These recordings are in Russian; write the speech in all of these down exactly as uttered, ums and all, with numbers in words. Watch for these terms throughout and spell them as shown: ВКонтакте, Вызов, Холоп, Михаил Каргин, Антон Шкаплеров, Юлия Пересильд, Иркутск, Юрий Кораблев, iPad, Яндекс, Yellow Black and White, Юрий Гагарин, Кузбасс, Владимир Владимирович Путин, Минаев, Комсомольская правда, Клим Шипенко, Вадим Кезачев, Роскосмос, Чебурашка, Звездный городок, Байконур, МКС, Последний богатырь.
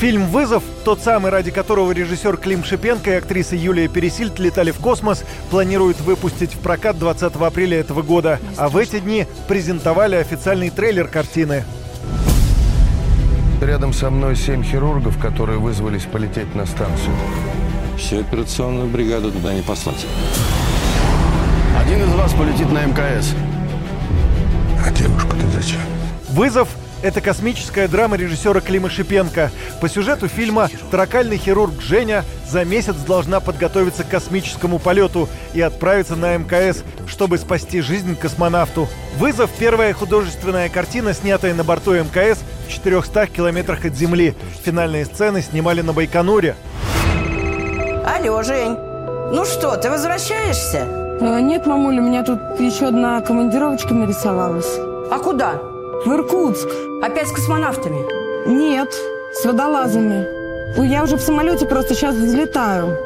Фильм «Вызов», тот самый, ради которого режиссер Клим Шипенко и актриса Юлия Пересильд летали в космос, планируют выпустить в прокат двадцатого апреля этого года. А в эти дни презентовали официальный трейлер картины. Рядом со мной семь хирургов, которые вызвались полететь на станцию. Всю операционную бригаду туда не послать. Один из вас полетит на МКС. А девушку-то зачем? «Вызов» — это космическая драма режиссера Клима Шипенко. По сюжету фильма торакальный хирург Женя за месяц должна подготовиться к космическому полету и отправиться на МКС, чтобы спасти жизнь космонавту. «Вызов» — первая художественная картина, снятая на борту МКС в четырехстах километрах от Земли. Финальные сцены снимали на Байконуре. Алло, Жень, ну что, ты возвращаешься? Э, нет, мамуля, у меня тут еще одна командировочка нарисовалась. А куда? В Иркутск. Опять с космонавтами? Нет, с водолазами. Я уже в самолете, просто сейчас взлетаю.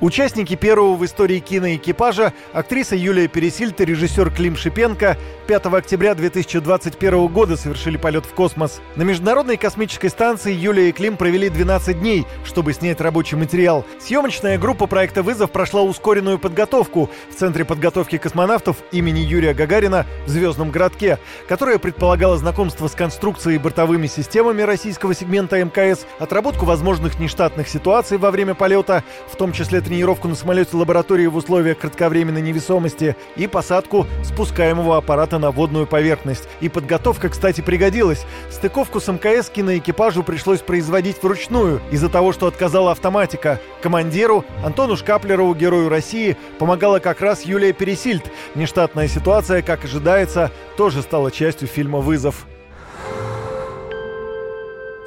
Участники первого в истории киноэкипажа — актриса Юлия Пересильд и режиссер Клим Шипенко — пятого октября две тысячи двадцать первого года совершили полет в космос. На Международной космической станции Юлия и Клим провели двенадцать дней, чтобы снять рабочий материал. Съемочная группа проекта «Вызов» прошла ускоренную подготовку в Центре подготовки космонавтов имени Юрия Гагарина в Звездном городке, которая предполагала знакомство с конструкцией и бортовыми системами российского сегмента МКС, отработку возможных нештатных ситуаций во время полета, в том числе тренировки, тренировку на самолете лаборатории в условиях кратковременной невесомости и посадку спускаемого аппарата на водную поверхность. И подготовка, кстати, пригодилась. Стыковку с МКС киноэкипажу пришлось производить вручную из-за того, что отказала автоматика. Командиру, Антону Шкаплерову, герою России, помогала как раз Юлия Пересильд. Нештатная ситуация, как ожидается, тоже стала частью фильма «Вызов».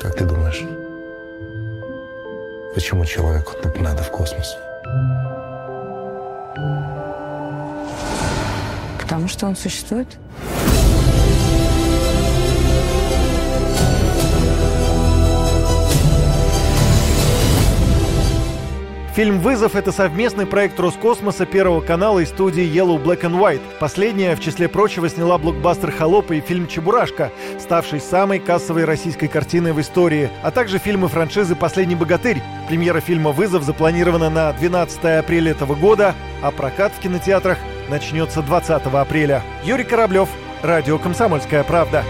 Как ты думаешь, почему человеку так надо в космос? Потому что он существует. Фильм «Вызов» — это совместный проект Роскосмоса, Первого канала и студии Yellow Black and White. Последняя, в числе прочего, сняла блокбастер «Холоп» и фильм «Чебурашка», ставший самой кассовой российской картиной в истории, а также фильмы франшизы «Последний богатырь». Премьера фильма «Вызов» запланирована на двенадцатого апреля этого года, а прокат в кинотеатрах начнется двадцатого апреля. Юрий Кораблев, радио «Комсомольская правда».